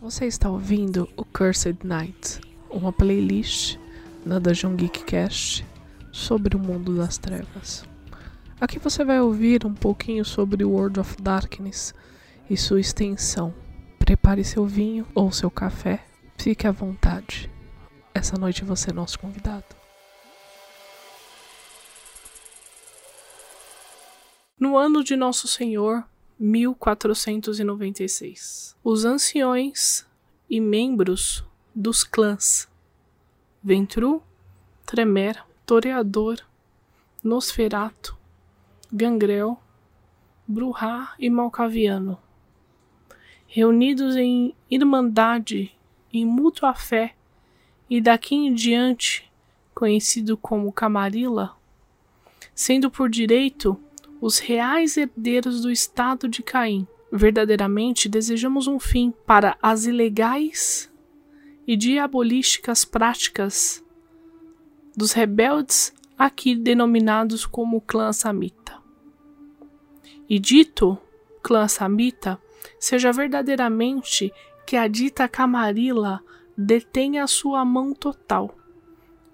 Você está ouvindo o Cursed Night, uma playlist na Dajun Geekcast sobre o mundo das trevas. Aqui você vai ouvir um pouquinho sobre o World of Darkness e sua extensão. Prepare seu vinho ou seu café, fique à vontade. Essa noite você é nosso convidado. No ano de Nosso Senhor, 1496, os anciões e membros dos clãs Ventrue, Tremere, Toreador, Nosferatu, Gangrel, Brujah e Malcaviano, reunidos em irmandade, em mútua fé, e daqui em diante, conhecido como Camarilla, sendo por direito os reais herdeiros do estado de Caim. Verdadeiramente desejamos um fim para as ilegais e diabolísticas práticas dos rebeldes aqui denominados como clã Samhita. E dito clã Samhita, seja verdadeiramente que a dita Camarilla detenha a sua mão total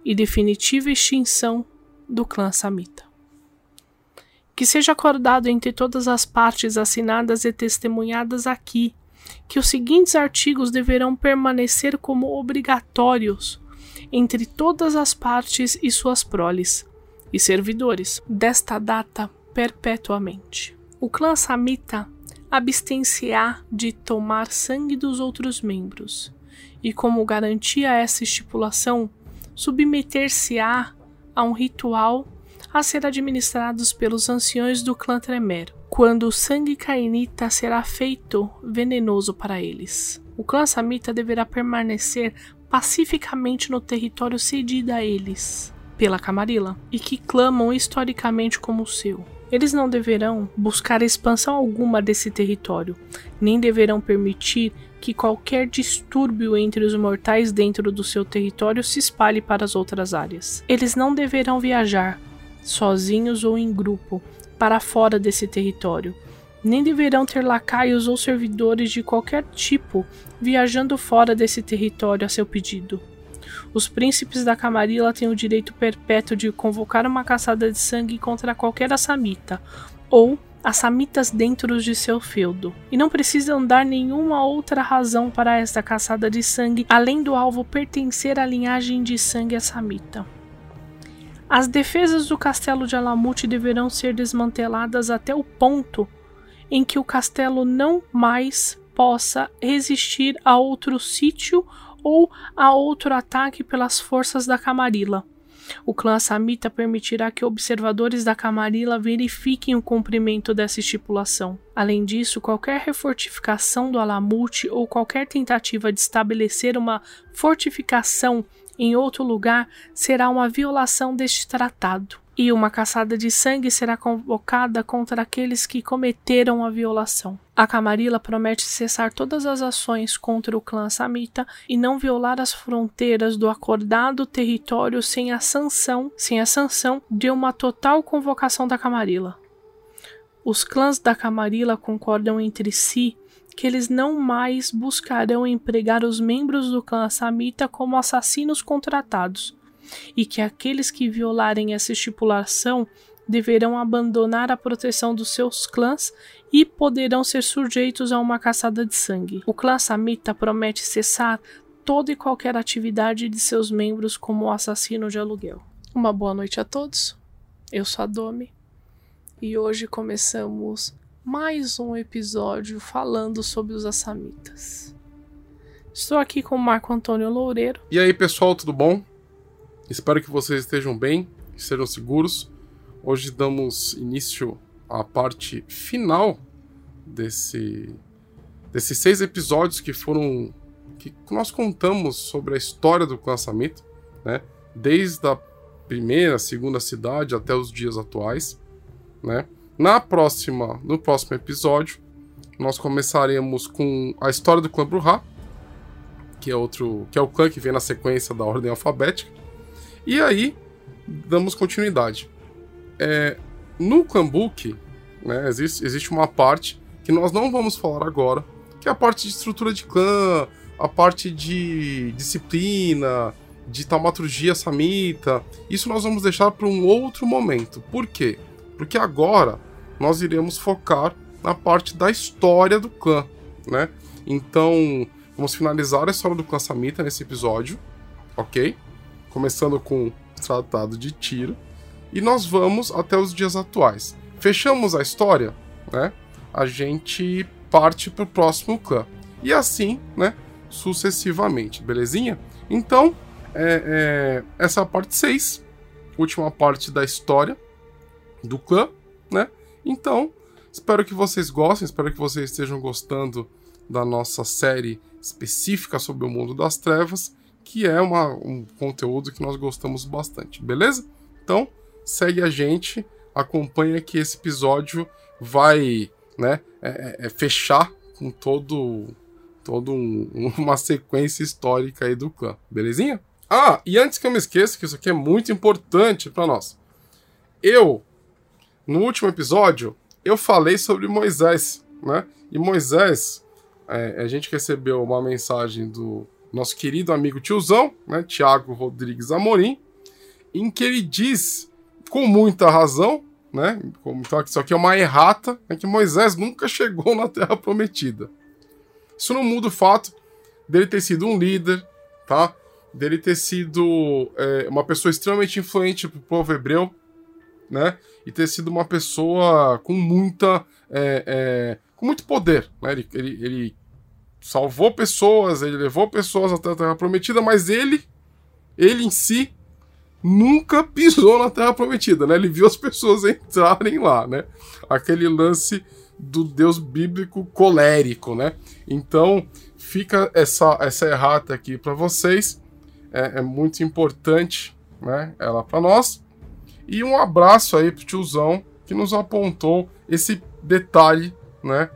e definitiva extinção do clã Samhita. Que seja acordado entre todas as partes assinadas e testemunhadas aqui, que os seguintes artigos deverão permanecer como obrigatórios entre todas as partes e suas proles e servidores, desta data perpetuamente. O clã Samhita abster-se-á de tomar sangue dos outros membros, e como garantia a essa estipulação, submeter-se-á a um ritual a ser administrados pelos anciões do clã Tremere, quando o sangue Kainita será feito venenoso para eles. O clã Samhita deverá permanecer pacificamente no território cedido a eles pela Camarilla, e que clamam historicamente como seu. Eles não deverão buscar expansão alguma desse território, nem deverão permitir que qualquer distúrbio entre os mortais dentro do seu território se espalhe para as outras áreas. Eles não deverão viajar sozinhos ou em grupo, para fora desse território. Nem deverão ter lacaios ou servidores de qualquer tipo viajando fora desse território a seu pedido. Os príncipes da Camarilla têm o direito perpétuo de convocar uma caçada de sangue contra qualquer Assamita, ou Assamitas dentro de seu feudo, e não precisam dar nenhuma outra razão para esta caçada de sangue, além do alvo pertencer à linhagem de sangue Assamita. As defesas do castelo de Alamut deverão ser desmanteladas até o ponto em que o castelo não mais possa resistir a outro sítio ou a outro ataque pelas forças da Camarilla. O clã Samhita permitirá que observadores da Camarilla verifiquem o cumprimento dessa estipulação. Além disso, qualquer refortificação do Alamut ou qualquer tentativa de estabelecer uma fortificação em outro lugar será uma violação deste tratado, e uma caçada de sangue será convocada contra aqueles que cometeram a violação. A Camarilla promete cessar todas as ações contra o clã Samhita e não violar as fronteiras do acordado território sem a sanção de uma total convocação da Camarilla. Os clãs da Camarilla concordam entre si que eles não mais buscarão empregar os membros do clã Samhita como assassinos contratados, e que aqueles que violarem essa estipulação deverão abandonar a proteção dos seus clãs e poderão ser sujeitos a uma caçada de sangue. O clã Samhita promete cessar toda e qualquer atividade de seus membros como assassino de aluguel. Uma boa noite a todos, eu sou a Domi, e hoje começamos mais um episódio falando sobre os Assamitas. Estou aqui com o Marco Antônio Loureiro. E aí, pessoal, tudo bom? Espero que vocês estejam bem, que sejam seguros. Hoje damos início à parte final desses 6 episódios que nós contamos sobre a história do clã Samhita, né? Desde a primeira, segunda cidade até os dias atuais, né? No próximo episódio, nós começaremos com a história do clã Brujah, que é o clã que vem na sequência da ordem alfabética. E aí, damos continuidade. No clã Book, né, existe uma parte que nós não vamos falar agora, que é a parte de estrutura de clã, a parte de disciplina, de taumaturgia samhita. Isso nós vamos deixar para um outro momento. Por quê? Porque agora nós iremos focar na parte da história do clã, né? Então, vamos finalizar a história do clã samhita nesse episódio, ok? Começando com o Tratado de Tiro. E nós vamos até os dias atuais. Fechamos a história, né? A gente parte para o próximo clã. E assim, né? Sucessivamente, belezinha? Então, essa é a parte 6. Última parte da história do clã, né? Então, espero que vocês gostem, espero que vocês estejam gostando da nossa série específica sobre o mundo das trevas, que é um conteúdo que nós gostamos bastante, beleza? Então, segue a gente, acompanha que esse episódio vai, né, fechar com uma sequência histórica aí do clã, belezinha? Ah, e antes que eu me esqueça, que isso aqui é muito importante para nós. No último episódio, eu falei sobre Moisés, né? E Moisés, a gente recebeu uma mensagem do nosso querido amigo tiozão, né, Tiago Rodrigues Amorim, em que ele diz, com muita razão, né, isso aqui é uma errata, é que Moisés nunca chegou na Terra Prometida. Isso não muda o fato dele ter sido um líder, tá? Dele ter sido uma pessoa extremamente influente pro povo hebreu, né? E ter sido uma pessoa com muito poder, né? Ele salvou pessoas, ele levou pessoas até a Terra Prometida, mas ele em si nunca pisou na Terra Prometida, né? Ele viu as pessoas entrarem lá, né? Aquele lance do Deus bíblico colérico, né? Então, fica essa errata aqui para vocês. É muito importante, né, ela para nós. E um abraço aí pro tiozão que nos apontou esse detalhe, né,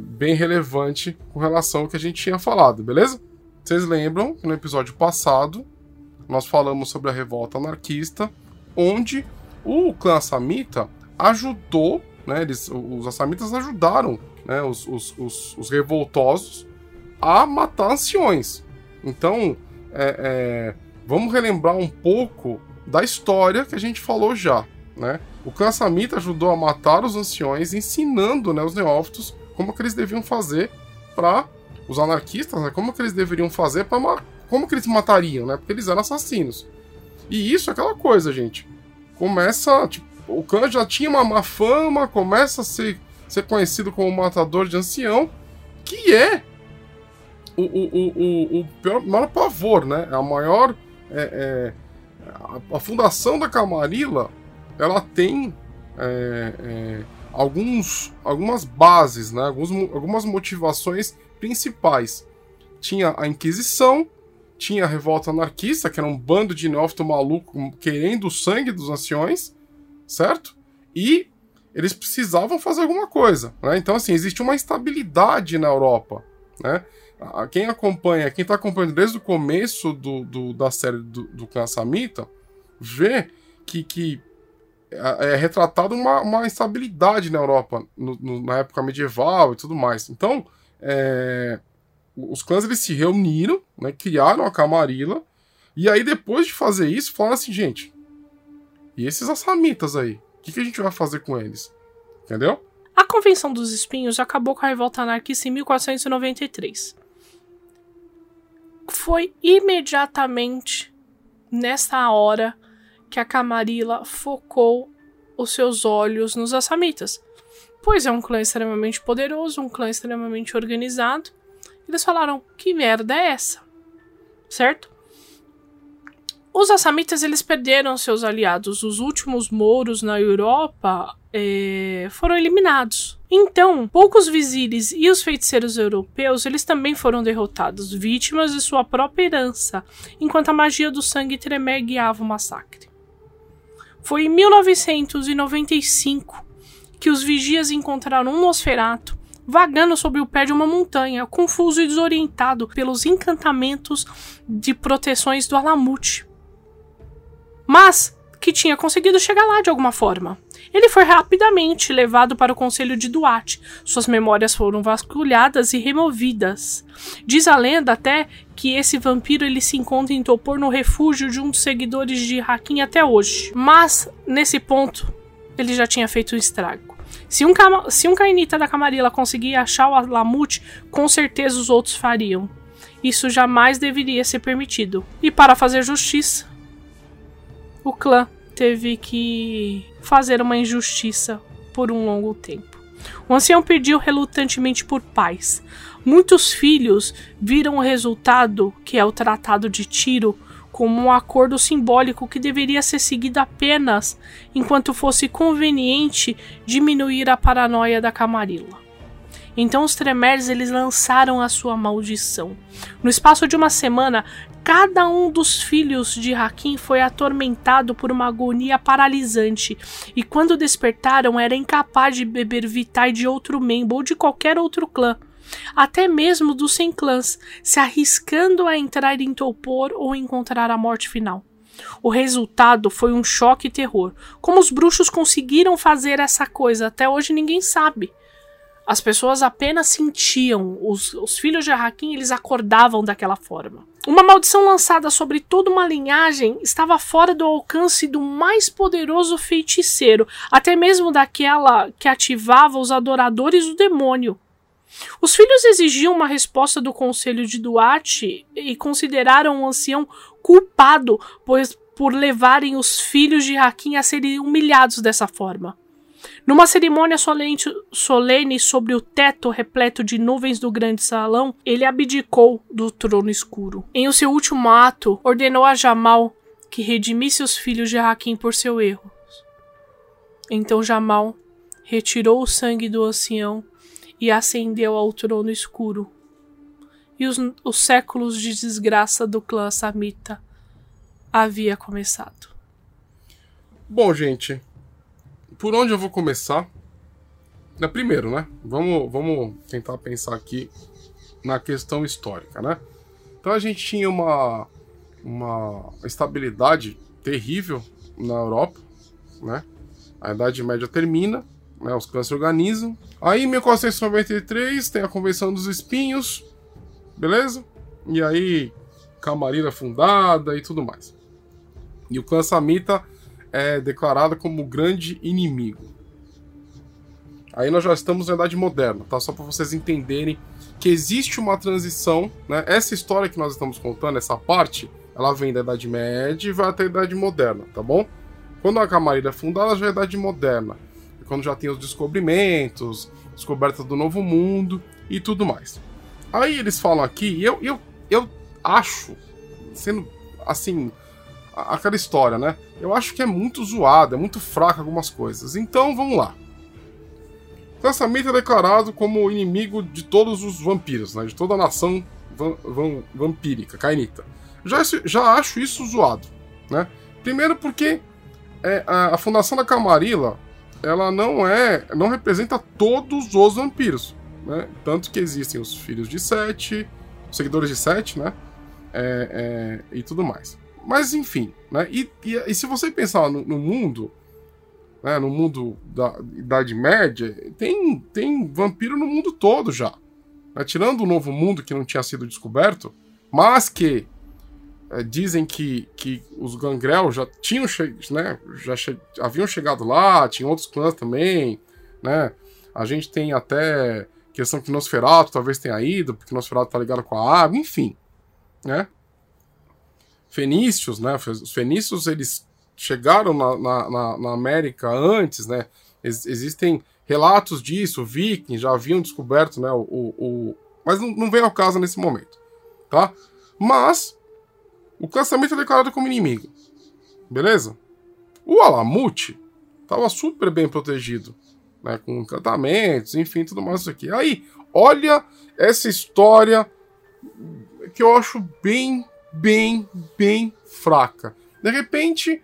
bem relevante com relação ao que a gente tinha falado, beleza? Vocês lembram que no episódio passado nós falamos sobre a revolta anarquista, onde o clã Assamita ajudou, né, os assamitas ajudaram, né, os revoltosos a matar anciões. Então, vamos relembrar um pouco da história que a gente falou já, né? O clã Assamita ajudou a matar os anciões, ensinando, né, os neófitos como que eles deviam fazer para os anarquistas, né, como que eles deveriam fazer para como que eles matariam, né? Porque eles eram assassinos. E isso é aquela coisa, gente. O clã já tinha uma má fama, começa a ser conhecido como matador de ancião, que é o maior pavor, né? A maior... A fundação da Camarilla, ela tem algumas bases, né? Algumas motivações principais. Tinha a Inquisição, tinha a revolta anarquista, que era um bando de neófito maluco querendo o sangue dos anciões, certo? E eles precisavam fazer alguma coisa, né? Então, assim, existe uma instabilidade na Europa, né? Quem está acompanhando desde o começo da série do clã Assamita, vê que é retratada uma instabilidade na Europa, na época medieval e tudo mais. Então, os clãs eles se reuniram, né, criaram a Camarilla, e aí depois de fazer isso, falaram assim, gente, e esses assamitas aí? O que a gente vai fazer com eles? Entendeu? A Convenção dos Espinhos acabou com a revolta anarquista em 1493. Foi imediatamente nessa hora que a Camarilla focou os seus olhos nos assamitas, pois é um clã extremamente poderoso, um clã extremamente organizado. Eles falaram, que merda é essa? Certo? Os assamitas, eles perderam seus aliados. Os últimos mouros na Europa foram eliminados. Então, poucos vizires e os feiticeiros europeus, eles também foram derrotados, vítimas de sua própria herança, enquanto a magia do sangue Tremere guiava o massacre. Foi em 1995 que os vigias encontraram um Nosferatu vagando sobre o pé de uma montanha, confuso e desorientado pelos encantamentos de proteções do Alamut. Mas que tinha conseguido chegar lá de alguma forma. Ele foi rapidamente levado para o conselho de Duarte. Suas memórias foram vasculhadas e removidas. Diz a lenda até que esse vampiro ele se encontra em Topor no refúgio de um dos seguidores de Raquin até hoje. Mas, nesse ponto, ele já tinha feito um estrago. Se um Kainita da Camarilla conseguia achar o Alamut, com certeza os outros fariam. Isso jamais deveria ser permitido. E para fazer justiça, o clã teve que fazer uma injustiça por um longo tempo. O ancião pediu relutantemente por paz. Muitos filhos viram o resultado, que é o Tratado de Tiro, como um acordo simbólico que deveria ser seguido apenas enquanto fosse conveniente diminuir a paranoia da Camarilla. Então os Tremeres eles lançaram a sua maldição. No espaço de uma semana, cada um dos filhos de Raquin foi atormentado por uma agonia paralisante, e quando despertaram era incapaz de beber vitae de outro membro ou de qualquer outro clã, até mesmo dos sem clãs, se arriscando a entrar em torpor ou encontrar a morte final. O resultado foi um choque e terror. Como os bruxos conseguiram fazer essa coisa? Até hoje ninguém sabe. As pessoas apenas sentiam, os filhos de Raquin, eles acordavam daquela forma. Uma maldição lançada sobre toda uma linhagem estava fora do alcance do mais poderoso feiticeiro, até mesmo daquela que ativava os adoradores do demônio. Os filhos exigiam uma resposta do conselho de Duarte e consideraram o ancião culpado por levarem os filhos de Raquin a serem humilhados dessa forma. Numa cerimônia solene sobre o teto repleto de nuvens do grande salão, ele abdicou do trono escuro. Em o seu último ato, ordenou a Jamal que redimisse os filhos de Raquin por seu erro. Então Jamal retirou o sangue do ancião e ascendeu ao trono escuro. E os séculos de desgraça do clã Assamita havia começado. Bom, gente, por onde eu vou começar? Primeiro, né? Vamos tentar pensar aqui na questão histórica, né? Então a gente tinha uma estabilidade terrível na Europa, né? A Idade Média termina, né? Os clãs se organizam. Aí em 1493 tem a Convenção dos Espinhos, beleza? E aí Camarilla fundada e tudo mais. E o clã Assamita é declarada como grande inimigo. Aí nós já estamos na Idade Moderna, tá? Só para vocês entenderem que existe uma transição, né? Essa história que nós estamos contando, essa parte, ela vem da Idade Média e vai até a Idade Moderna, tá bom? Quando a Camarilla é fundada, já é a Idade Moderna. É quando já tem os descobrimentos, descoberta do Novo Mundo e tudo mais. Aí eles falam aqui, e eu acho, sendo assim, aquela história, né? Eu acho que é muito zoada, é muito fraca algumas coisas. Então, vamos lá. O Assamita é declarado como inimigo de todos os vampiros, né? De toda a nação vampírica, Kainita. Já acho isso zoado, né? Primeiro porque a fundação da Camarilla, ela não representa todos os vampiros, né? Tanto que existem os filhos de Sete, os seguidores de Sete, né? E tudo mais. Mas enfim, né? E se você pensar no mundo, né? No mundo da Idade Média, tem vampiro no mundo todo já, né? Tirando o Novo Mundo, que não tinha sido descoberto, mas que dizem que os Gangrel já tinham né? Haviam chegado lá, tinham outros clãs também, né? A gente tem até questão que Nosferatu talvez tenha ido, porque Nosferatu tá ligado com a água, enfim, né? Fenícios, né? Os fenícios, eles chegaram na América antes, né? Existem relatos disso, vikings já haviam descoberto, né? Mas não vem ao caso nesse momento, tá? Mas o Assamita é declarado como inimigo, beleza? O Alamut estava super bem protegido, né? Com encantamentos, enfim, tudo mais isso aqui. Aí, olha essa história que eu acho bem fraca. De repente,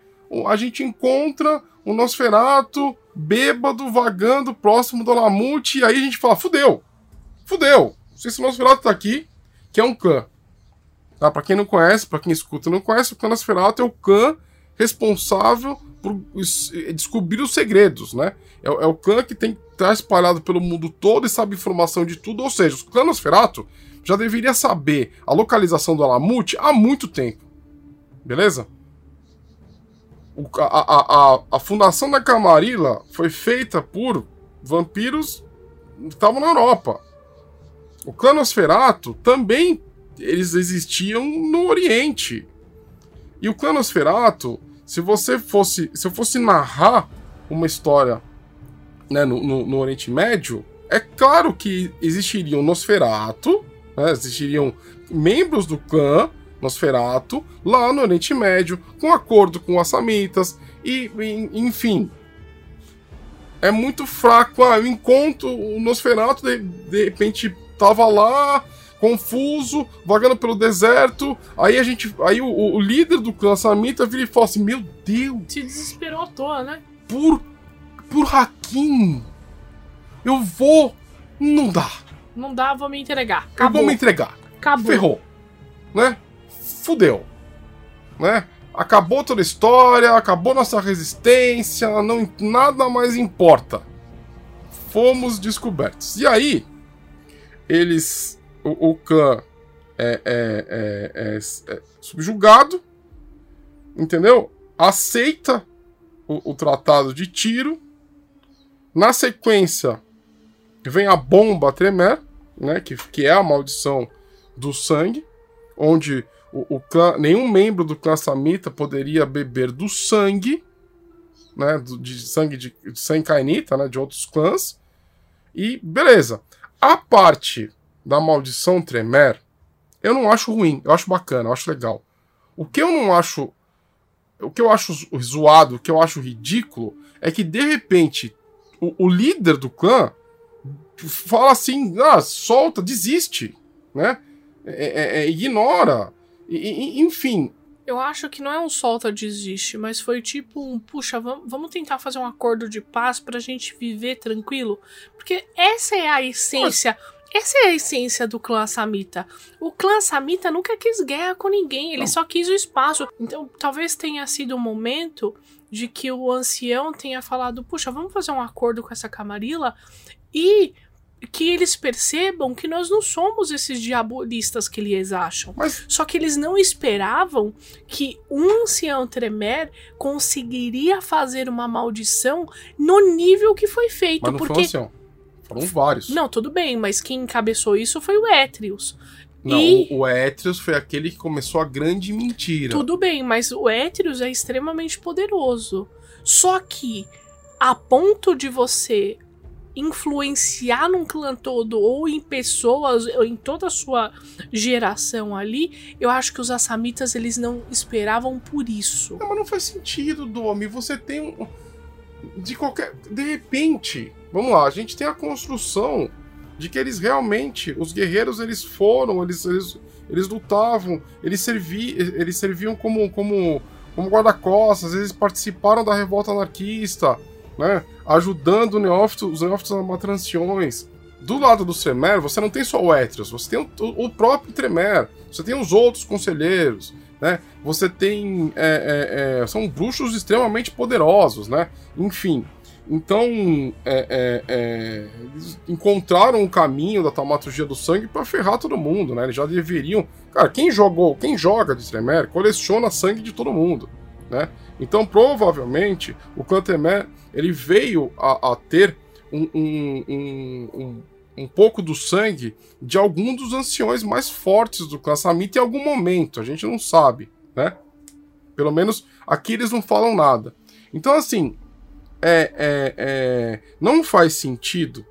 a gente encontra o Nosferatu bêbado, vagando próximo do Alamut, e aí a gente fala, fudeu, se esse Nosferatu tá aqui, que é um clã. Tá? Pra quem não conhece, pra quem escuta e não conhece, o clã Nosferatu é o clã responsável descobrir os segredos, né? É o clã que tem que estar espalhado pelo mundo todo e sabe informação de tudo, ou seja, o clã Nosferatu já deveria saber a localização do Alamut há muito tempo, beleza? A fundação da Camarilla foi feita por vampiros que estavam na Europa. O clã Nosferatu também, eles existiam no Oriente. E o clã Nosferatu, se eu fosse narrar uma história, né, no Oriente Médio, é claro que existiriam Nosferatu, né, existiriam membros do clã Nosferatu lá no Oriente Médio, com acordo com as Assamitas, e enfim. É muito fraco. Eu encontro o Nosferatu, de repente tava lá, confuso, vagando pelo deserto. Aí o líder do clã Samhita vira e fala assim: meu Deus! Se desesperou à toa, né? Por Hakim, eu vou. Não dá. Não dá, vou me entregar. Acabou. Eu vou me entregar. Acabou. Ferrou. Né? Fudeu. Né? Acabou toda a história, acabou nossa resistência, não, nada mais importa. Fomos descobertos. E aí, eles... O clã é subjugado, entendeu? Aceita o tratado de Tiro. Na sequência, vem a bomba Tremere, né, que é a maldição do sangue, onde o clã, nenhum membro do clã Samhita poderia beber do sangue, né, de sangue Kainita, né, de outros clãs. E beleza. A parte da maldição Tremere, eu não acho ruim, eu acho bacana, eu acho legal. O que eu não acho... O que eu acho zoado, o que eu acho ridículo, é que, de repente, o líder do clã fala assim: ah, solta, desiste, né? Ignora. Enfim. Eu acho que não é um solta, desiste, mas foi tipo um, puxa, vamos tentar fazer um acordo de paz pra gente viver tranquilo. Porque essa é a essência... Essa é a essência do clã Samhita. O clã Samhita nunca quis guerra com ninguém, ele só quis o espaço. Então, talvez tenha sido um momento de que o ancião tenha falado: puxa, vamos fazer um acordo com essa Camarilla e que eles percebam que nós não somos esses diabolistas que eles acham. Mas... Só que eles não esperavam que um ancião Tremere conseguiria fazer uma maldição no nível que foi feito. Mas não, porque... foi ancião. Foram vários. Não, tudo bem, mas quem encabeçou isso foi o Etrius. Não, o Etrius foi aquele que começou a grande mentira. Tudo bem, mas o Etrius é extremamente poderoso. Só que, a ponto de você influenciar num clã todo, ou em pessoas, ou em toda a sua geração ali, eu acho que os Assamitas, eles não esperavam por isso. Não, mas não faz sentido, Domi. Você tem um... De repente... Vamos lá, a gente tem a construção de que eles realmente, os guerreiros, eles foram, eles lutavam, eles serviam como guarda-costas, eles participaram da revolta anarquista, né, ajudando os neófitos a matar anciões. Do lado do Tremere, você não tem só o Etrius, você tem o próprio Tremere, você tem os outros conselheiros, né, você tem... são bruxos extremamente poderosos, né, enfim... Então, eles encontraram um caminho da taumaturgia do sangue para ferrar todo mundo, né? Eles já deveriam... Cara, quem joga de Tremere coleciona sangue de todo mundo, né? Então, provavelmente, o clã Tremere, ele veio a ter um pouco do sangue de algum dos anciões mais fortes do clã Samhita em algum momento. A gente não sabe, né? Pelo menos aqui eles não falam nada. Então, assim... não faz sentido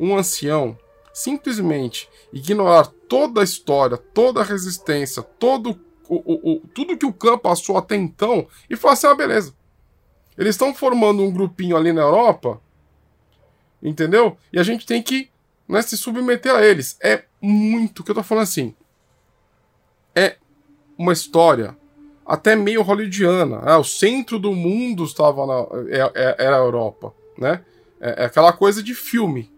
um ancião simplesmente ignorar toda a história, toda a resistência, tudo que o clã passou até então e falar assim: ah, beleza, eles estão formando um grupinho ali na Europa, entendeu? E a gente tem que, né, se submeter a eles. É muito que eu tô falando assim. É uma história... até meio hollywoodiana. Né? O centro do mundo estava era a Europa, né? É aquela coisa de filme,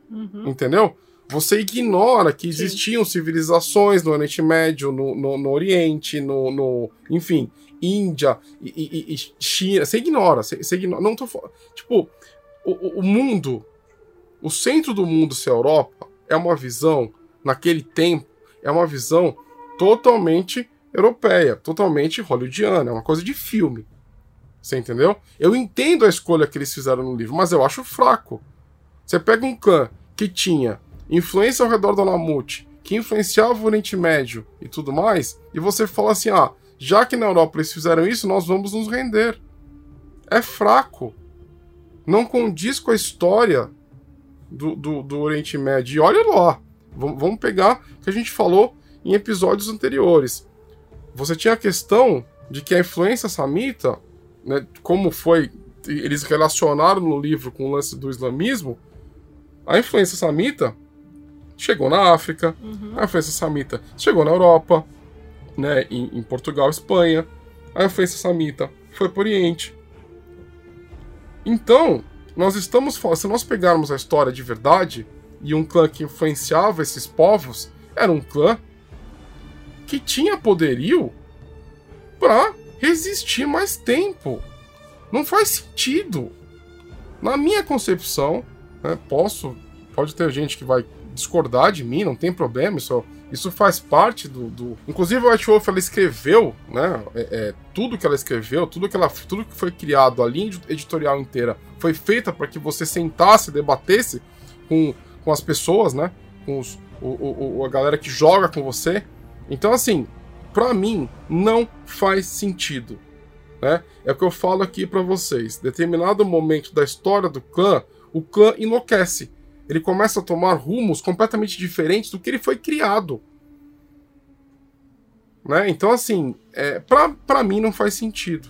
entendeu? Você ignora que existiam civilizações no Oriente Médio, no Oriente, enfim, Índia e China. Você ignora, Não tô falando. Tipo, o mundo, o centro do mundo ser a Europa, é uma visão, naquele tempo, é uma visão totalmente europeia, totalmente hollywoodiana, é uma coisa de filme. Você entendeu? Eu entendo a escolha que eles fizeram no livro, mas eu acho fraco. Você pega um Khan que tinha influência ao redor do Alamut, que influenciava o Oriente Médio e tudo mais, e você fala assim, ah, já que na Europa eles fizeram isso, nós vamos nos render. É fraco. Não condiz com a história do Oriente Médio. E olha lá, vamos pegar o que a gente falou em episódios anteriores. Você tinha a questão de que a influência samita, né, como foi, eles relacionaram no livro com o lance do islamismo, a influência samita chegou na África, a influência samita chegou na Europa, né, em Portugal, Espanha, a influência samita foi para o Oriente. Então, nós estamos falando, se nós pegarmos a história de verdade, e um clã que influenciava esses povos, era um clã que tinha poderio para resistir mais tempo. Não faz sentido. Na minha concepção, né, pode ter gente que vai discordar de mim, não tem problema, isso faz parte do... Inclusive a White Wolf, ela escreveu, né, tudo que ela escreveu, tudo que foi criado, a linha editorial inteira foi feita para que você sentasse, debatesse com as pessoas, né, com a galera que joga com você. Então, assim, pra mim, não faz sentido, né? É o que eu falo aqui pra vocês. Determinado momento da história do clã, o clã enlouquece. Ele começa a tomar rumos completamente diferentes do que ele foi criado, né? Então, assim, pra mim não faz sentido,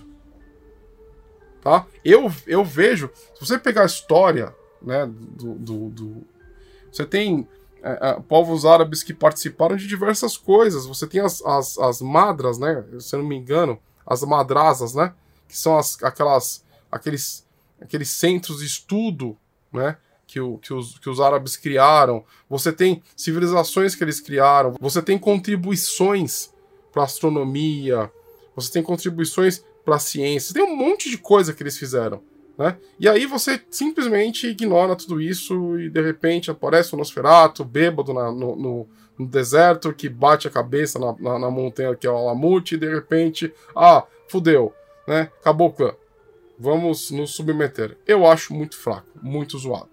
tá? Eu vejo... Se você pegar a história, né, você tem... povos árabes que participaram de diversas coisas. Você tem as madras, né? Se eu não me engano, as madrasas, né? Que são aqueles centros de estudo, né? Que os árabes criaram. Você tem civilizações que eles criaram. Você tem contribuições para astronomia. Você tem contribuições para ciência. Tem um monte de coisa que eles fizeram, né? E aí você simplesmente ignora tudo isso e de repente aparece o Nosferatu bêbado no deserto, que bate a cabeça na montanha que é o Alamut, e de repente, fudeu, né? Acabou o clã. Vamos nos submeter. Eu acho muito fraco, muito zoado.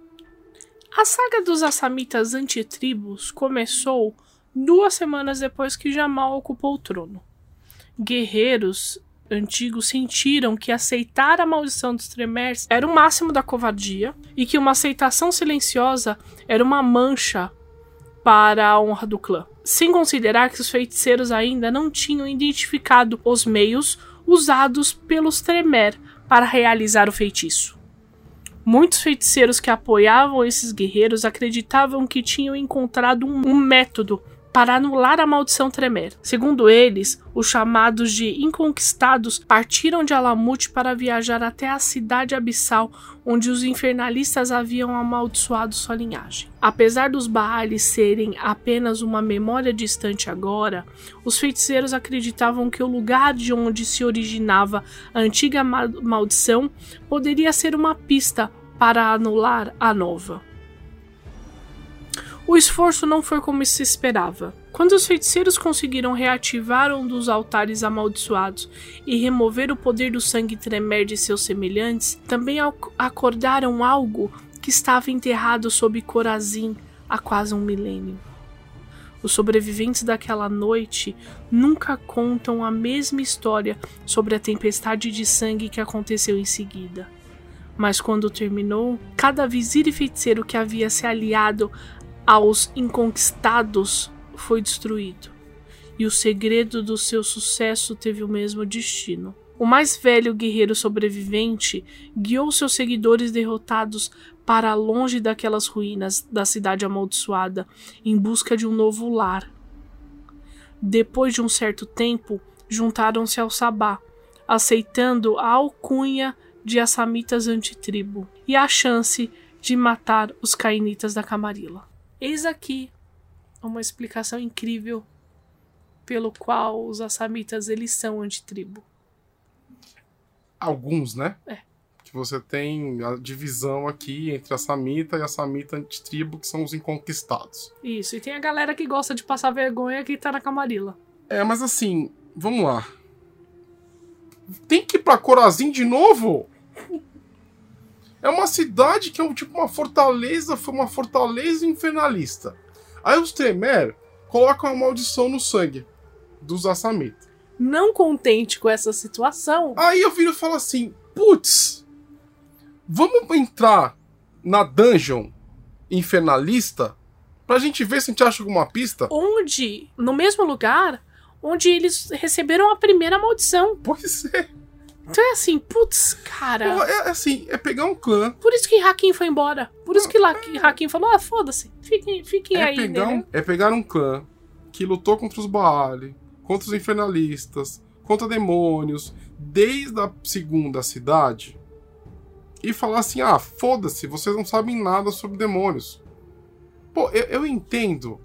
A saga dos Assamitas antitribos começou 2 semanas depois que Jamal ocupou o trono. Guerreiros antigos sentiram que aceitar a maldição dos Tremere era o máximo da covardia e que uma aceitação silenciosa era uma mancha para a honra do clã, sem considerar que os feiticeiros ainda não tinham identificado os meios usados pelos Tremere para realizar o feitiço. Muitos feiticeiros que apoiavam esses guerreiros acreditavam que tinham encontrado um método para anular a maldição Tremere. Segundo eles, os chamados de Inconquistados partiram de Alamut para viajar até a cidade abissal onde os infernalistas haviam amaldiçoado sua linhagem. Apesar dos Baali serem apenas uma memória distante agora, os feiticeiros acreditavam que o lugar de onde se originava a antiga maldição poderia ser uma pista para anular a nova. O esforço não foi como se esperava. Quando os feiticeiros conseguiram reativar um dos altares amaldiçoados e remover o poder do sangue Tremere de seus semelhantes, também acordaram algo que estava enterrado sob Chorazin há quase 1 milênio. Os sobreviventes daquela noite nunca contam a mesma história sobre a tempestade de sangue que aconteceu em seguida. Mas quando terminou, cada vizir e feiticeiro que havia se aliado aos Inconquistados foi destruído, e o segredo do seu sucesso teve o mesmo destino. O mais velho guerreiro sobrevivente guiou seus seguidores derrotados para longe daquelas ruínas da cidade amaldiçoada, em busca de um novo lar. Depois de um certo tempo, juntaram-se ao Sabá, aceitando a alcunha de Assamitas antitribo e a chance de matar os Kainitas da Camarilla. Eis aqui uma explicação incrível pelo qual os assamitas, eles são antitribo. Alguns, né? É. Que você tem a divisão aqui entre assamita e assamita antitribo, que são os inconquistados. Isso, e tem a galera que gosta de passar vergonha que tá na Camarilla. É, mas assim, vamos lá. Tem que ir pra Chorazin de novo? É uma cidade que é tipo uma fortaleza, foi uma fortaleza infernalista. Aí os Tremere colocam a maldição no sangue dos assamitas. Não contente com essa situação... Aí eu viro e falo assim, putz, vamos entrar na dungeon infernalista pra gente ver se a gente acha alguma pista? Onde, no mesmo lugar, onde eles receberam a primeira maldição. Pois é. Então é assim, putz, cara... É assim, é pegar um clã... Por isso que Raquin foi embora. Por isso que Raquin falou, ah, foda-se, fiquem aí. Pegar é pegar um clã que lutou contra os Baali, contra os infernalistas, contra demônios, desde a segunda cidade, e falar assim, ah, foda-se, vocês não sabem nada sobre demônios. Pô, eu entendo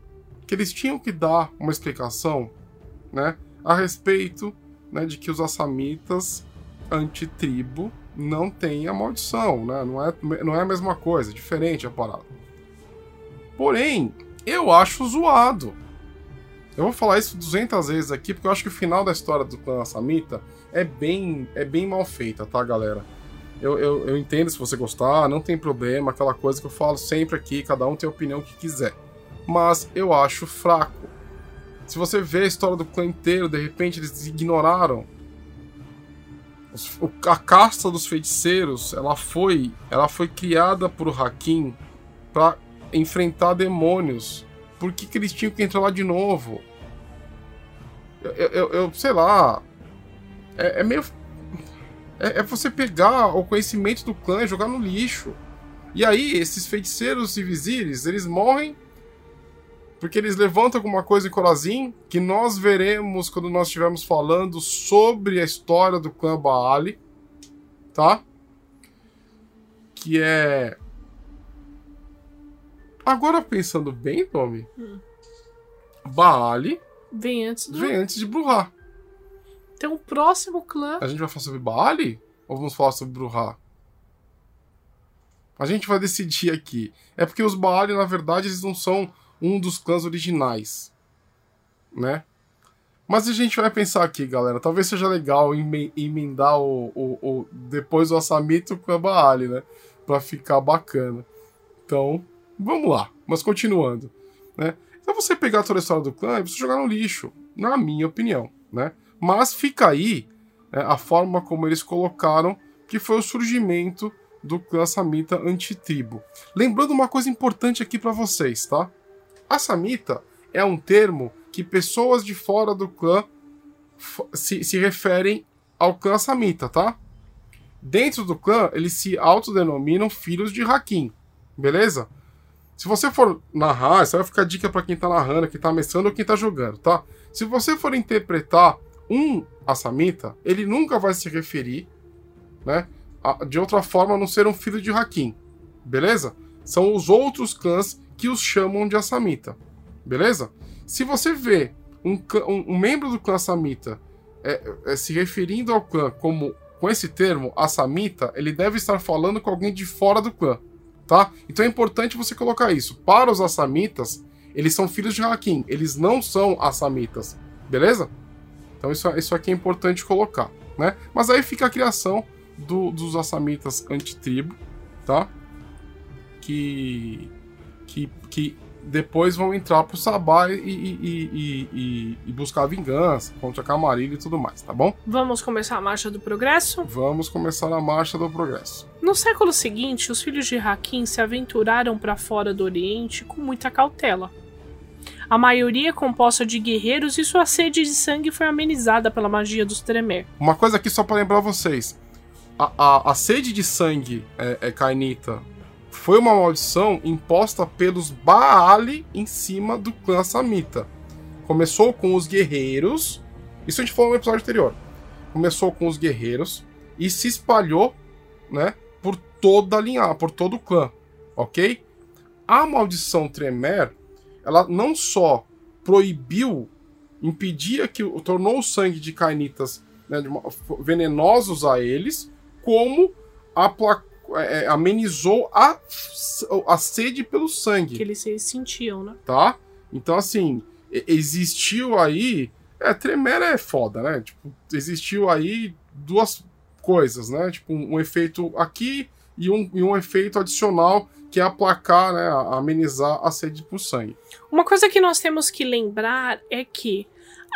que eles tinham que dar uma explicação, né, a respeito, né, de que os assamitas... antitribo não tem a maldição, né? Não é a mesma coisa, é diferente a parada. Porém, eu acho zoado. Eu vou falar isso 200 vezes aqui, porque eu acho que o final da história do clã Assamita é bem mal feita, tá, galera? Eu entendo se você gostar, não tem problema, aquela coisa que eu falo sempre aqui, cada um tem a opinião que quiser. Mas eu acho fraco. Se você vê a história do clã inteiro, de repente eles ignoraram. A casta dos feiticeiros, ela foi criada por Hakim para enfrentar demônios. Por que eles tinham que entrar lá de novo? Eu sei lá. É meio... É você pegar o conhecimento do clã e jogar no lixo. E aí, esses feiticeiros e vizires, eles morrem porque eles levantam alguma coisa em Chorazin, que nós veremos quando nós estivermos falando sobre a história do clã Baali, tá? Que é... Agora, pensando bem, Domi, Baali vem antes de Brujah. Então, o próximo clã... A gente vai falar sobre Baali? Ou vamos falar sobre Brujah? A gente vai decidir aqui. É porque os Baali, na verdade, eles não são... um dos clãs originais, né? Mas a gente vai pensar aqui, galera. Talvez seja legal emendar depois o Assamita com a Baali, né? Pra ficar bacana. Então, vamos lá. Mas continuando, né? Então você pegar toda a história do clã e você jogar no lixo, na minha opinião, né? Mas fica aí, né, a forma como eles colocaram que foi o surgimento do clã Assamita antitribo. Lembrando uma coisa importante aqui pra vocês, tá? Assamita é um termo que pessoas de fora do clã se referem ao clã Assamita, tá? Dentro do clã, eles se autodenominam filhos de Raquin, beleza? Se você for narrar, isso vai ficar dica pra quem tá narrando, quem tá mestrando ou quem tá jogando, tá? Se você for interpretar um Assamita, ele nunca vai se referir, né, de outra forma a não ser um filho de Raquin, beleza? São os outros clãs que os chamam de Assamita, beleza? Se você vê um membro do clã Assamita se referindo ao clã com esse termo, Assamita, ele deve estar falando com alguém de fora do clã, tá? Então é importante você colocar isso. Para os Assamitas, eles são filhos de Raquin, eles não são Assamitas, beleza? Então isso aqui é importante colocar, né? Mas aí fica a criação dos Assamitas antitribo, tá? Que depois vão entrar pro Sabá e buscar vingança contra a Camarilla e tudo mais, tá bom? Vamos começar a marcha do progresso? Vamos começar a marcha do progresso. No século seguinte, os filhos de Raquin se aventuraram para fora do Oriente com muita cautela. A maioria composta de guerreiros e sua sede de sangue foi amenizada pela magia dos Tremere. Uma coisa aqui só para lembrar vocês. A sede de sangue é Kainita. Foi uma maldição imposta pelos Baali em cima do clã Assamita. Começou com os guerreiros. Isso a gente falou no episódio anterior. Começou com os guerreiros e se espalhou, né, por todo o clã, ok? A maldição Tremere, ela não só proibiu, impedia que tornou o sangue de Kainitas, né, venenosos a eles, como amenizou a sede pelo sangue. Que eles sentiam, né? Tá? Então, assim, existiu aí... Tremere é foda, né? Tipo, existiu aí duas coisas, né? Tipo, um efeito aqui e um efeito adicional que é aplacar, né? Amenizar a sede por sangue. Uma coisa que nós temos que lembrar é que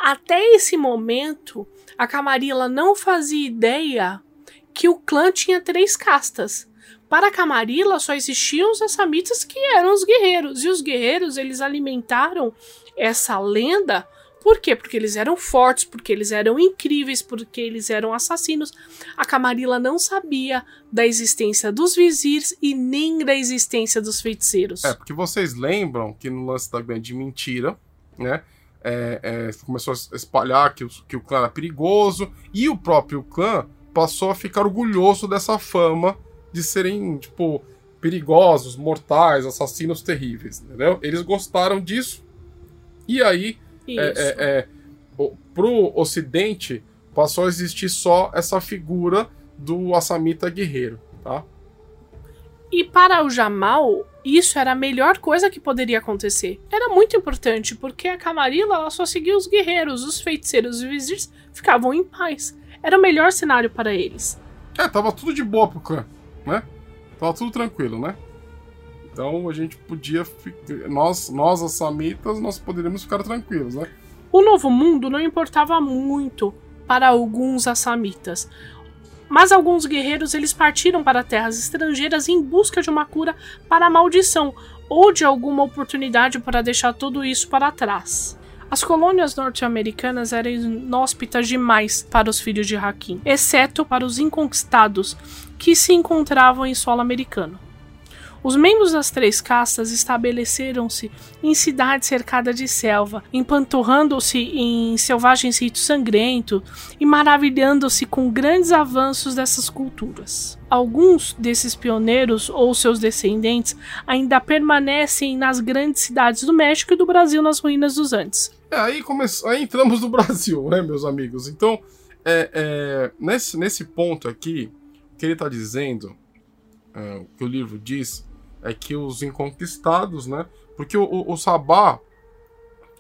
até esse momento a Camarilla não fazia ideia que o clã tinha 3 castas. Para a Camarilla só existiam os assamitas, que eram os guerreiros. E os guerreiros, eles alimentaram essa lenda. Por quê? Porque eles eram fortes, porque eles eram incríveis, porque eles eram assassinos. A Camarilla não sabia da existência dos vizires e nem da existência dos feiticeiros. Porque vocês lembram que no lance da grande mentira, né, começou a espalhar que o clã era perigoso, e o próprio clã passou a ficar orgulhoso dessa fama de serem, tipo, perigosos, mortais, assassinos terríveis, entendeu? Eles gostaram disso, e aí... pro Ocidente passou a existir só essa figura do Assamita guerreiro, tá? E para o Jamal, isso era a melhor coisa que poderia acontecer. Era muito importante, porque a Camarilla, ela só seguia os guerreiros, os feiticeiros e os vizires ficavam em paz. Era o melhor cenário para eles. Tava tudo de boa pro clã, né? Tava tudo tranquilo, né? Então a gente podia... Nós, assamitas, nós poderíamos ficar tranquilos, né? O Novo Mundo não importava muito para alguns assamitas. Mas alguns guerreiros, eles partiram para terras estrangeiras em busca de uma cura para a maldição, ou de alguma oportunidade para deixar tudo isso para trás. As colônias norte-americanas eram inóspitas demais para os filhos de Raquin, exceto para os inconquistados, que se encontravam em solo americano. Os membros das 3 castas estabeleceram-se em cidades cercadas de selva, empanturrando-se em selvagens ritos sangrentos e maravilhando-se com grandes avanços dessas culturas. Alguns desses pioneiros ou seus descendentes ainda permanecem nas grandes cidades do México e do Brasil, nas ruínas dos Andes. Aí entramos no Brasil, né, meus amigos? Então, nesse ponto aqui, o que ele está dizendo... o que o livro diz é que os inconquistados, né? Porque o Sabá,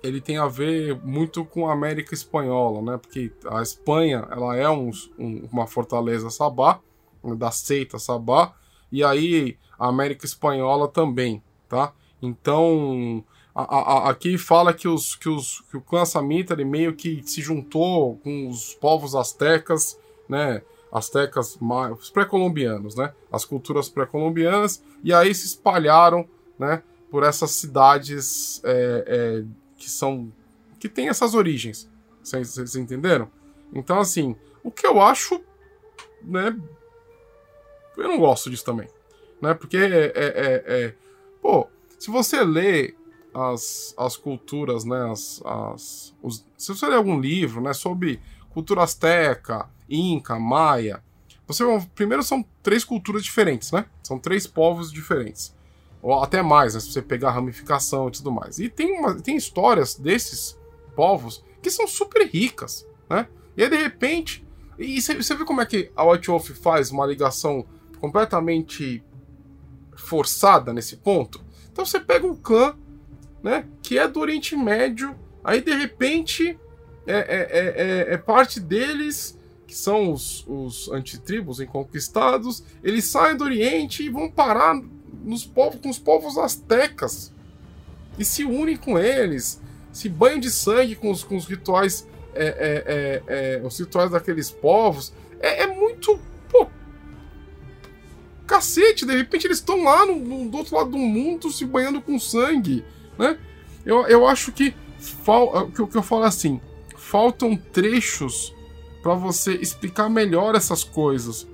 ele tem a ver muito com a América Espanhola, né? Porque a Espanha, ela é uma fortaleza Sabá, da seita Sabá, e aí a América Espanhola também, tá? Então, aqui fala que o clã Samhita, ele meio que se juntou com os povos astecas, né? Astecas, os pré-colombianos, né? As culturas pré-colombianas, e aí se espalharam, né? Por essas cidades que têm essas origens. Vocês entenderam? Então, assim, o que eu acho, né? Eu não gosto disso também, né? Porque se você lê as culturas, né? Se você ler algum livro, né? Sobre cultura asteca, Inca, Maia. Primeiro são 3 culturas diferentes, né? São 3 povos diferentes. Ou até mais, né? Se você pegar a ramificação e tudo mais. E tem histórias desses povos que são super ricas, né? E aí, de repente... E você vê como é que a White Wolf faz uma ligação completamente forçada nesse ponto? Então você pega um clã, né? Que é do Oriente Médio. Aí, de repente, parte deles... que são os antitribos inconquistados, eles saem do Oriente e vão parar com os povos astecas, e se unem com eles, se banham de sangue com os rituais, os rituais daqueles povos. Muito... cacete, de repente eles estão lá do outro lado do mundo se banhando com sangue, né? Eu acho que... o que eu falo assim, faltam trechos pra você explicar melhor essas coisas.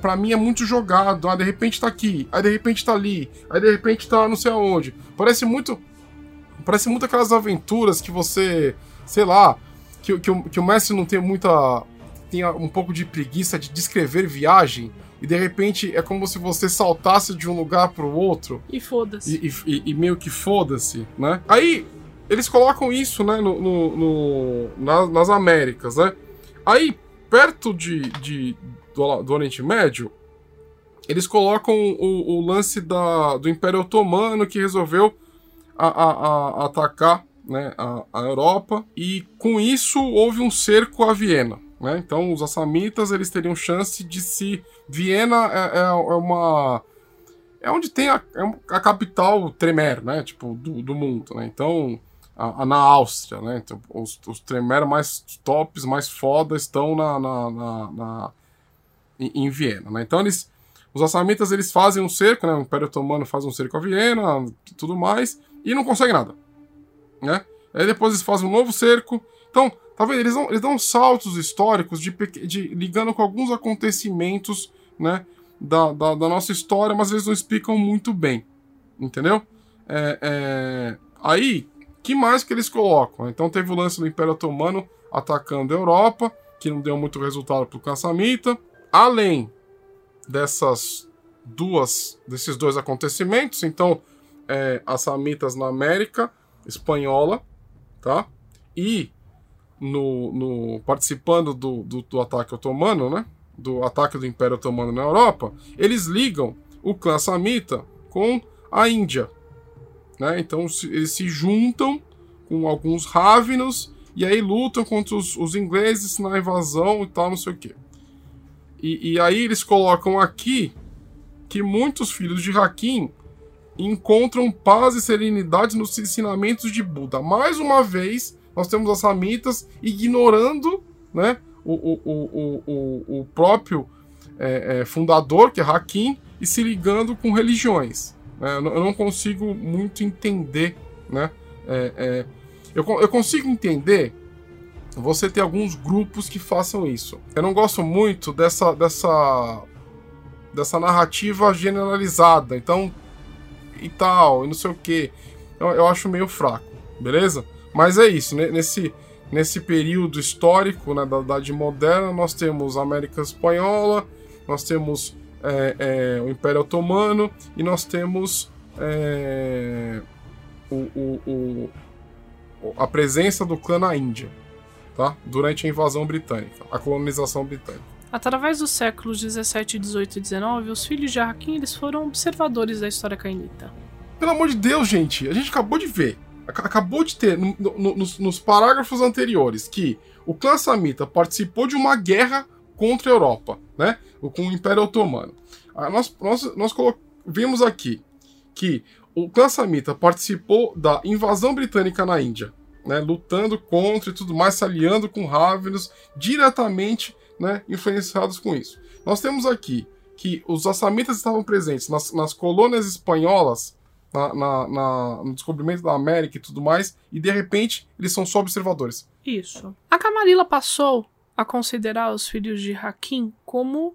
Pra mim é muito jogado. De repente tá aqui, aí de repente tá ali, aí de repente tá não sei aonde. Parece muito aquelas aventuras que você... Sei lá, que o mestre não tem muita... tenha um pouco de preguiça de descrever viagem, e de repente é como se você saltasse de um lugar pro outro. E foda-se. E meio que foda-se, né? Aí eles colocam isso, né, nas Américas, né? Aí, perto do Oriente Médio, eles colocam o lance do Império Otomano, que resolveu atacar, né, a Europa, e com isso houve um cerco a Viena, né? Então os assamitas, eles teriam chance de se... Viena é onde tem a capital Tremere, né? Tipo, do mundo, né? Então, na Áustria, né? Então, os Tremere mais tops, mais foda, estão em Viena, né? Então os assamitas, eles fazem um cerco, né? O Império Otomano faz um cerco a Viena e tudo mais, e não consegue nada, né? Aí depois eles fazem um novo cerco. Então, tá vendo? Eles dão saltos históricos ligando com alguns acontecimentos, né, da nossa história, mas eles não explicam muito bem, entendeu? Aí, que mais que eles colocam? Então teve o lance do Império Otomano atacando a Europa, que não deu muito resultado pro Assamita. Além desses dois acontecimentos, então, assamitas na América Espanhola, tá? E participando do ataque otomano, né? Do ataque do Império Otomano na Europa, eles ligam o clã Samhita com a Índia, né? Então eles se juntam com alguns Ravenos e aí lutam contra os ingleses na invasão e tal, não sei o quê. E aí eles colocam aqui que muitos filhos de Raquin encontram paz e serenidade nos ensinamentos de Buda. Mais uma vez, nós temos as Assamitas ignorando, né, o próprio fundador, que é Hakim, e se ligando com religiões. Eu não consigo muito entender, né? Eu consigo entender você ter alguns grupos que façam isso. Eu não gosto muito dessa narrativa generalizada, então, e tal, e não sei o quê. Eu acho meio fraco, beleza? Mas é isso, né? Nesse período histórico, né, da Idade Moderna, nós temos a América Espanhola, nós temos o Império Otomano e nós temos a presença do clã na Índia, tá? Durante a invasão britânica, a colonização britânica. Através dos séculos 17, 18 e 19, os filhos de Hakim, eles foram observadores da história cainita. Pelo amor de Deus, gente! A gente acabou de ver. Acabou de ter, nos parágrafos anteriores, que o clã Samhita participou de uma guerra contra a Europa, né? Com o Império Otomano. Vimos aqui que o clã Samhita participou da invasão britânica na Índia, né? Lutando contra e tudo mais, se aliando com Ravenos, diretamente, né, influenciados com isso. Nós temos aqui que os assamitas estavam presentes nas colônias espanholas, no descobrimento da América e tudo mais, e de repente eles são só observadores. Isso. A Camarilla passou a considerar os filhos de Hakim como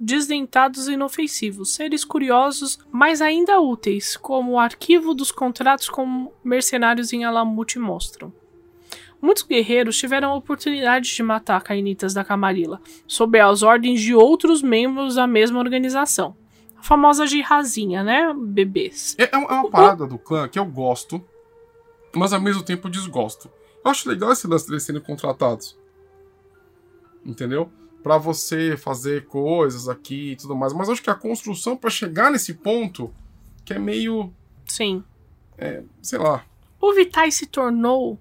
desdentados e inofensivos, seres curiosos, mas ainda úteis, como o arquivo dos contratos com mercenários em Alamut mostram. Muitos guerreiros tiveram a oportunidade de matar cainitas da Camarilla, sob as ordens de outros membros da mesma organização. A famosa girrazinha, né? Bebês. É uma parada do clã que eu gosto, mas ao mesmo tempo eu desgosto. Eu acho legal esse lance deles serem contratados, entendeu? Pra você fazer coisas aqui e tudo mais. Mas eu acho que a construção pra chegar nesse ponto que é meio... Sim. Sei lá. O Vitae se tornou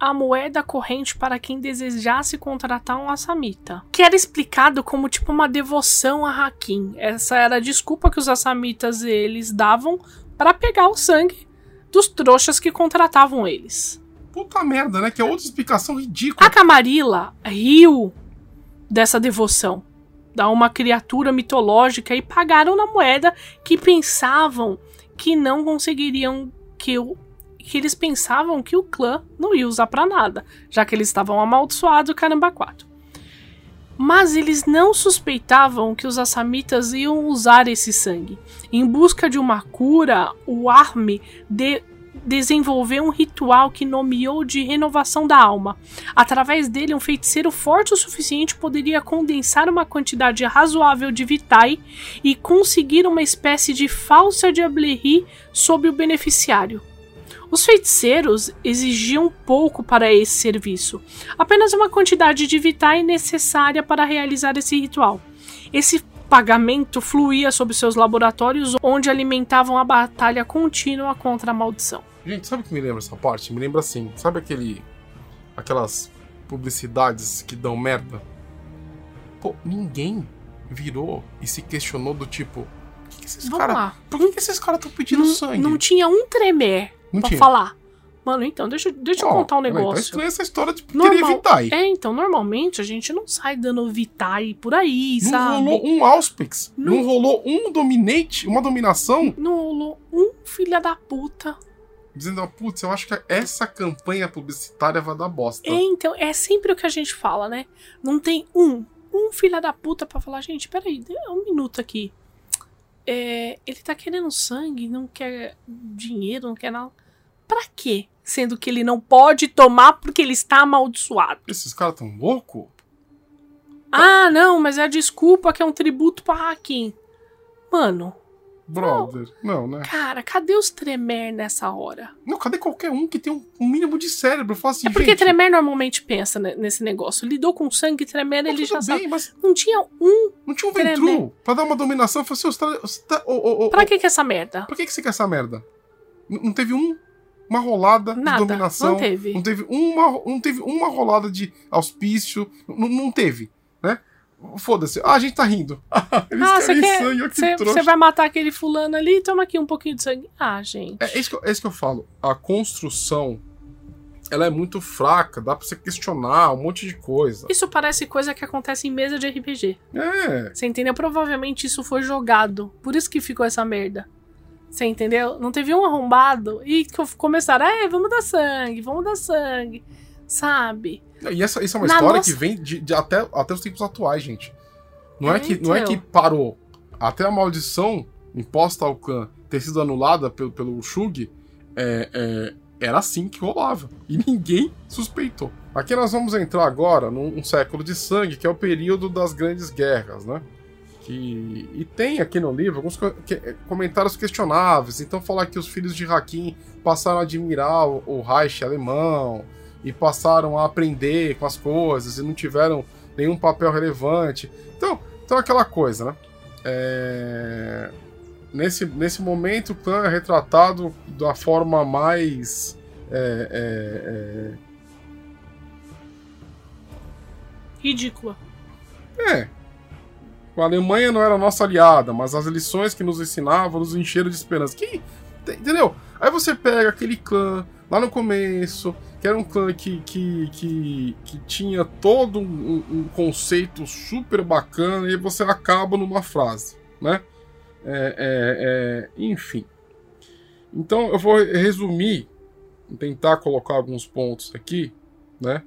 a moeda corrente para quem desejasse contratar um assamita, que era explicado como tipo uma devoção a Hakim. Essa era a desculpa que os assamitas eles davam para pegar o sangue dos trouxas que contratavam eles. Puta merda, né? Que é outra explicação ridícula. A Camarilla riu dessa devoção da uma criatura mitológica e pagaram na moeda que pensavam que não conseguiriam que eles pensavam que o clã não ia usar pra nada, já que eles estavam amaldiçoados, caramba, 4. Mas eles não suspeitavam que os assamitas iam usar esse sangue. Em busca de uma cura, o Arme desenvolveu um ritual que nomeou de renovação da alma. Através dele, um feiticeiro forte o suficiente poderia condensar uma quantidade razoável de vitae e conseguir uma espécie de falsa diablerie sobre o beneficiário. Os feiticeiros exigiam pouco para esse serviço, apenas uma quantidade de vitae necessária para realizar esse ritual. Esse pagamento fluía sobre seus laboratórios, onde alimentavam a batalha contínua contra a maldição. Gente, sabe o que me lembra essa parte? Me lembra assim, sabe aquelas publicidades que dão merda? Pô, ninguém virou e se questionou do tipo, por que esses caras estão pedindo sangue? Não tinha um tremer pra falar. Mano, então, deixa eu contar um negócio. Então essa história de querer vitae. É, então, normalmente a gente não sai dando vitae por aí, não, sabe? Não rolou um Auspix. Não rolou um Dominate, uma dominação. Não rolou um filha da puta. Dizendo, putz, eu acho que essa campanha publicitária vai dar bosta. É, então, é sempre o que a gente fala, né? Não tem um filha da puta pra falar, gente, peraí, um minuto aqui. É, ele tá querendo sangue, não quer dinheiro, não quer nada. Pra quê? Sendo que ele não pode tomar porque ele está amaldiçoado. Esses caras tão loucos? Ah, não, mas é a desculpa que é um tributo pra Hakim. Mano. Brother, não, né? Cara, cadê os Tremere nessa hora? Não, cadê qualquer um que tem um mínimo de cérebro? Eu falo assim, é porque gente... Tremere normalmente pensa nesse negócio. Lidou com sangue, Tremere, ele já sabe. Mas... Não tinha um Não tinha um Ventrue pra dar uma dominação. Eu falei assim, pra que essa merda? Pra que você quer essa merda? Não teve uma rolada nada, de dominação. Não teve uma rolada de auspício. Não teve, né? Foda-se. Ah, a gente tá rindo. Você vai matar aquele fulano ali, toma aqui um pouquinho de sangue. Ah, gente. É isso que eu falo. A construção, ela é muito fraca. Dá pra você questionar um monte de coisa. Isso parece coisa que acontece em mesa de RPG. É. Você entendeu? Provavelmente isso foi jogado. Por isso que ficou essa merda. Você entendeu? Não teve um arrombado e começaram, vamos dar sangue, sabe? E essa é uma história que vem de até os tempos atuais, gente. Não é que parou. Até a maldição imposta ao clã ter sido anulada pelo Shug, era assim que rolava. E ninguém suspeitou. Aqui nós vamos entrar agora num século de sangue, que é o período das grandes guerras, né? E tem aqui no livro alguns comentários questionáveis. Então falar que os filhos de Raquin passaram a admirar o Reich alemão e passaram a aprender com as coisas e não tiveram nenhum papel relevante. Então aquela coisa, né? Nesse momento o clã é retratado da forma mais... ridícula. A Alemanha não era nossa aliada, mas as lições que nos ensinavam nos encheram de esperança. Entendeu? Aí você pega aquele clã lá no começo, que era um clã que tinha todo um conceito super bacana, e você acaba numa frase, né? Enfim. Então eu vou resumir, tentar colocar alguns pontos aqui, né?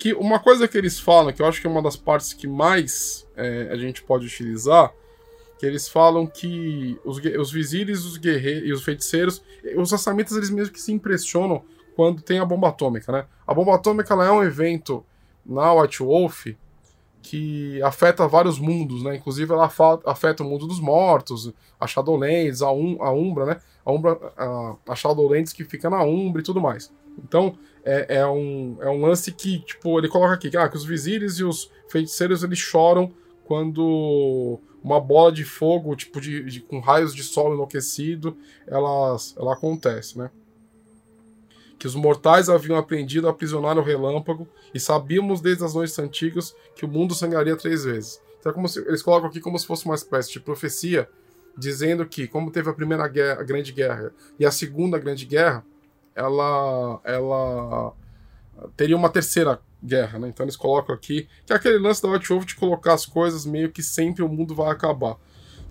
Que uma coisa que eles falam, que eu acho que é uma das partes que mais a gente pode utilizar, que eles falam que os vizires, os guerreiros e os feiticeiros, os assamitas, eles mesmo que se impressionam quando tem a bomba atômica, né? A bomba atômica, ela é um evento na White Wolf que afeta vários mundos, né? Inclusive ela afeta o mundo dos mortos, a Shadowlands, a Umbra, né? A Shadowlands que fica na Umbra e tudo mais. Então, é um lance que, tipo, ele coloca aqui, que os vizires e os feiticeiros, eles choram quando uma bola de fogo, tipo, com raios de sol enlouquecido, ela acontece, né? Que os mortais haviam aprendido a aprisionar o relâmpago e sabíamos desde as noites antigas que o mundo sangraria 3 vezes. Então, eles colocam aqui como se fosse uma espécie de profecia, dizendo que, como teve a primeira guerra, a Grande Guerra, e a segunda Grande Guerra, ela teria uma terceira guerra, né? Então eles colocam aqui que é aquele lance da White Wolf de colocar as coisas meio que sempre o mundo vai acabar,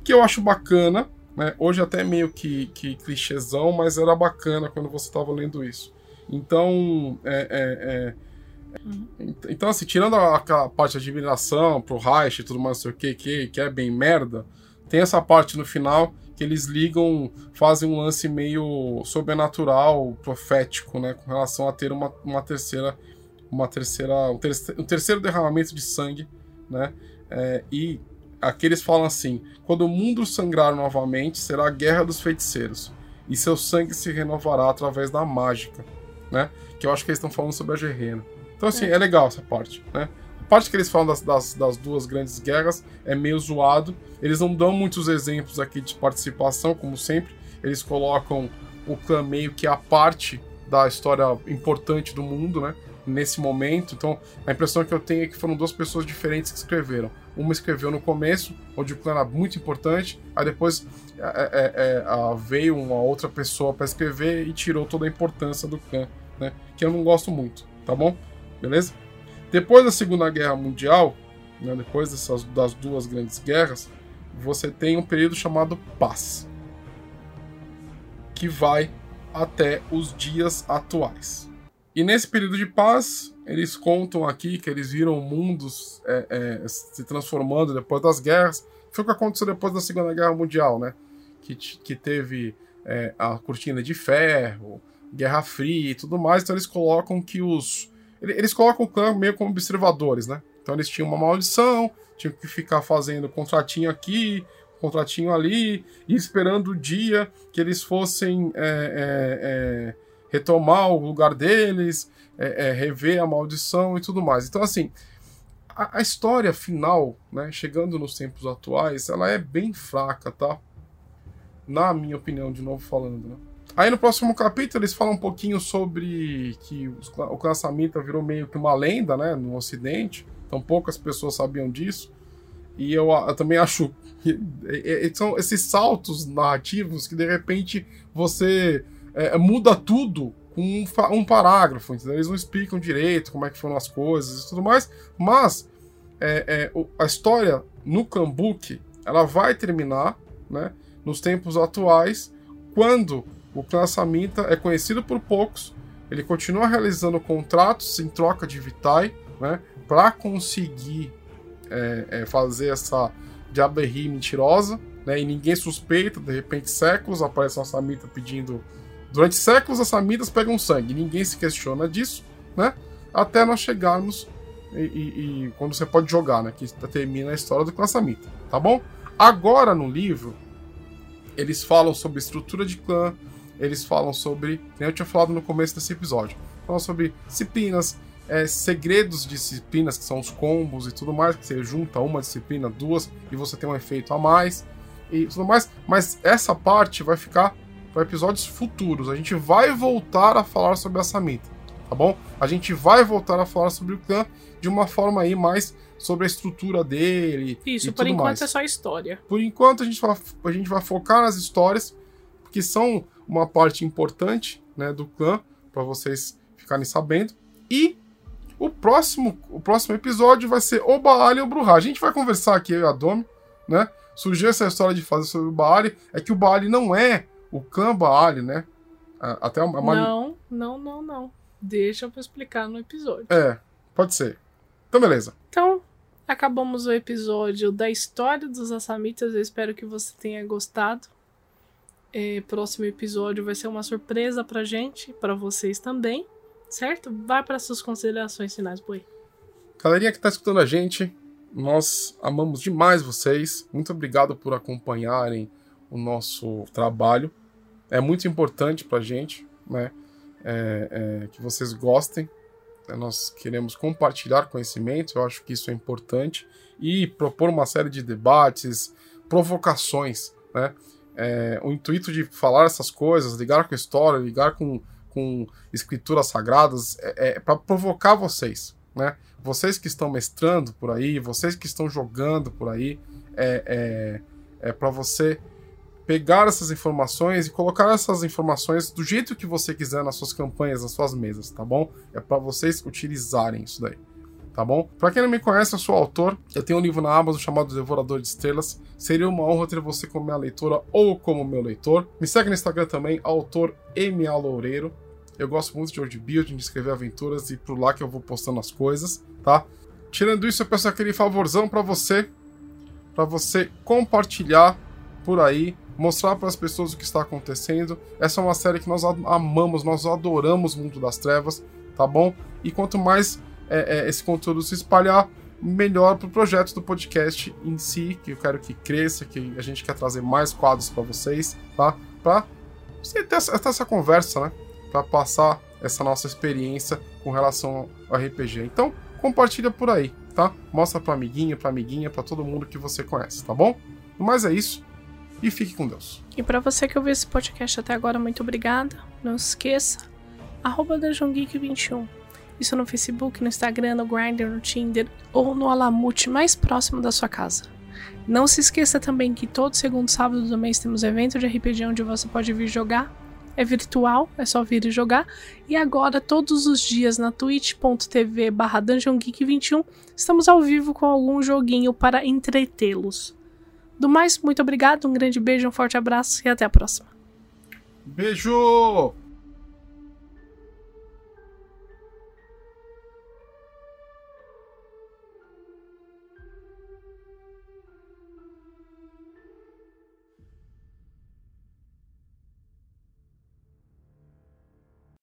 que eu acho bacana, né? Hoje até meio que clichêzão, mas era bacana quando você estava lendo isso. Então então assim, tirando a parte de admiração pro Reich e tudo mais, não sei o que é bem merda, Tem essa parte no final que eles ligam, fazem um lance meio sobrenatural, profético, né, com relação a ter um terceiro derramamento de sangue, né? E aqui eles falam assim: quando o mundo sangrar novamente, será a guerra dos feiticeiros, e seu sangue se renovará através da mágica, né? Que eu acho que eles estão falando sobre a Guerrena. Então, assim, é legal essa parte, né? A parte que eles falam das duas grandes guerras é meio zoado. Eles não dão muitos exemplos aqui de participação, como sempre. Eles colocam o clã meio que a parte da história importante do mundo, né? Nesse momento. Então, a impressão que eu tenho é que foram duas pessoas diferentes que escreveram. Uma escreveu no começo, onde o clã era muito importante, aí depois veio uma outra pessoa para escrever e tirou toda a importância do clã, né? Que eu não gosto muito, tá bom? Beleza? Depois da Segunda Guerra Mundial, né, depois das duas grandes guerras, você tem um período chamado Paz, que vai até os dias atuais. E nesse período de paz, eles contam aqui que eles viram mundos se transformando depois das guerras. Foi o que aconteceu depois da Segunda Guerra Mundial, né? Que teve a cortina de ferro, Guerra Fria e tudo mais. Então eles colocam que eles colocam o clã meio como observadores, né? Então eles tinham uma maldição, tinham que ficar fazendo contratinho aqui, contratinho ali, e esperando o dia que eles fossem... retomar o lugar deles, rever a maldição e tudo mais. Então, assim, a história final, né, chegando nos tempos atuais, ela é bem fraca, tá? Na minha opinião, de novo falando, né? Aí no próximo capítulo eles falam um pouquinho sobre que o clã Samhita virou meio que uma lenda, né, no Ocidente. Então poucas pessoas sabiam disso. E eu também acho que são esses saltos narrativos que, de repente, você... muda tudo com um parágrafo, entendeu? Eles não explicam direito como é que foram as coisas e tudo mais, mas a história no Kambuki, ela vai terminar, né, nos tempos atuais, quando o clã Samhita é conhecido por poucos, ele continua realizando contratos em troca de Vitae, né, para conseguir fazer essa diablerrie mentirosa, né, e ninguém suspeita, de repente séculos, aparece uma Samhita pedindo... Durante séculos, as Samhitas pegam sangue. Ninguém se questiona disso, né? Até nós chegarmos... E quando você pode jogar, né? Que termina a história do clã Samhita, tá bom? Agora, no livro, eles falam sobre estrutura de clã. Eles falam sobre... Eu tinha falado no começo desse episódio. Falam sobre disciplinas, segredos de disciplinas, que são os combos e tudo mais. Que você junta uma disciplina, duas, e você tem um efeito a mais. E tudo mais. Mas essa parte vai ficar... para episódios futuros. A gente vai voltar a falar sobre a Samhita, tá bom? A gente vai voltar a falar sobre o clã de uma forma aí mais sobre a estrutura dele. Isso, e por tudo enquanto mais. É só história. Por enquanto a gente vai focar nas histórias, que são uma parte importante, né, do clã, para vocês ficarem sabendo. E o próximo episódio vai ser o Baali e o Brujah. A gente vai conversar aqui, eu e a Domi, né? Surgiu essa história de fazer sobre o Baali, que o Baali não é o clã Baali, né? Até a Mali... Não. Deixa eu explicar no episódio. Pode ser. Então, beleza. Então, acabamos o episódio da história dos Assamitas. Eu espero que você tenha gostado. Próximo episódio vai ser uma surpresa pra gente, pra vocês também, certo? Vai para suas considerações finais, Boi. Galerinha que tá escutando a gente, nós amamos demais vocês. Muito obrigado por acompanharem o nosso trabalho. É muito importante pra gente, né? Que vocês gostem. Nós queremos compartilhar conhecimento, eu acho que isso é importante, e propor uma série de debates, provocações, né? O intuito de falar essas coisas, ligar com história, ligar com escrituras sagradas, para provocar vocês, né? Vocês que estão mestrando por aí, vocês que estão jogando por aí, para você pegar essas informações e colocar essas informações do jeito que você quiser nas suas campanhas, nas suas mesas, tá bom? É para vocês utilizarem isso daí, tá bom? Para quem não me conhece, eu sou autor, eu tenho um livro na Amazon chamado Devorador de Estrelas, seria uma honra ter você como minha leitora ou como meu leitor. Me segue no Instagram também, autor M.A. Loureiro, eu gosto muito de world building, de escrever aventuras, e por lá que eu vou postando as coisas, tá? Tirando isso, eu peço aquele favorzão para você, para você compartilhar por aí, mostrar para as pessoas o que está acontecendo. Essa é uma série que nós amamos, nós adoramos o mundo das trevas, tá bom? E quanto mais esse conteúdo se espalhar, melhor para o projeto do podcast em si, que eu quero que cresça, que a gente quer trazer mais quadros para vocês, tá? Para você ter essa conversa, né? Para passar essa nossa experiência com relação ao RPG. Então, compartilha por aí, tá? Mostra para amiguinho, para amiguinha, para todo mundo que você conhece, tá bom? Mas é isso. E fique com Deus. E para você que ouviu esse podcast até agora, muito obrigada. Não se esqueça, @dungeongeek21. Isso no Facebook, no Instagram, no Grindr, no Tinder ou no Alamut mais próximo da sua casa. Não se esqueça também que todo segundo sábado do mês temos evento de RPG onde você pode vir jogar. É virtual, é só vir e jogar. E agora, todos os dias, na twitch.tv/dungeongeek21, estamos ao vivo com algum joguinho para entretê-los. Do mais, muito obrigado, um grande beijo, um forte abraço e até a próxima. Beijo!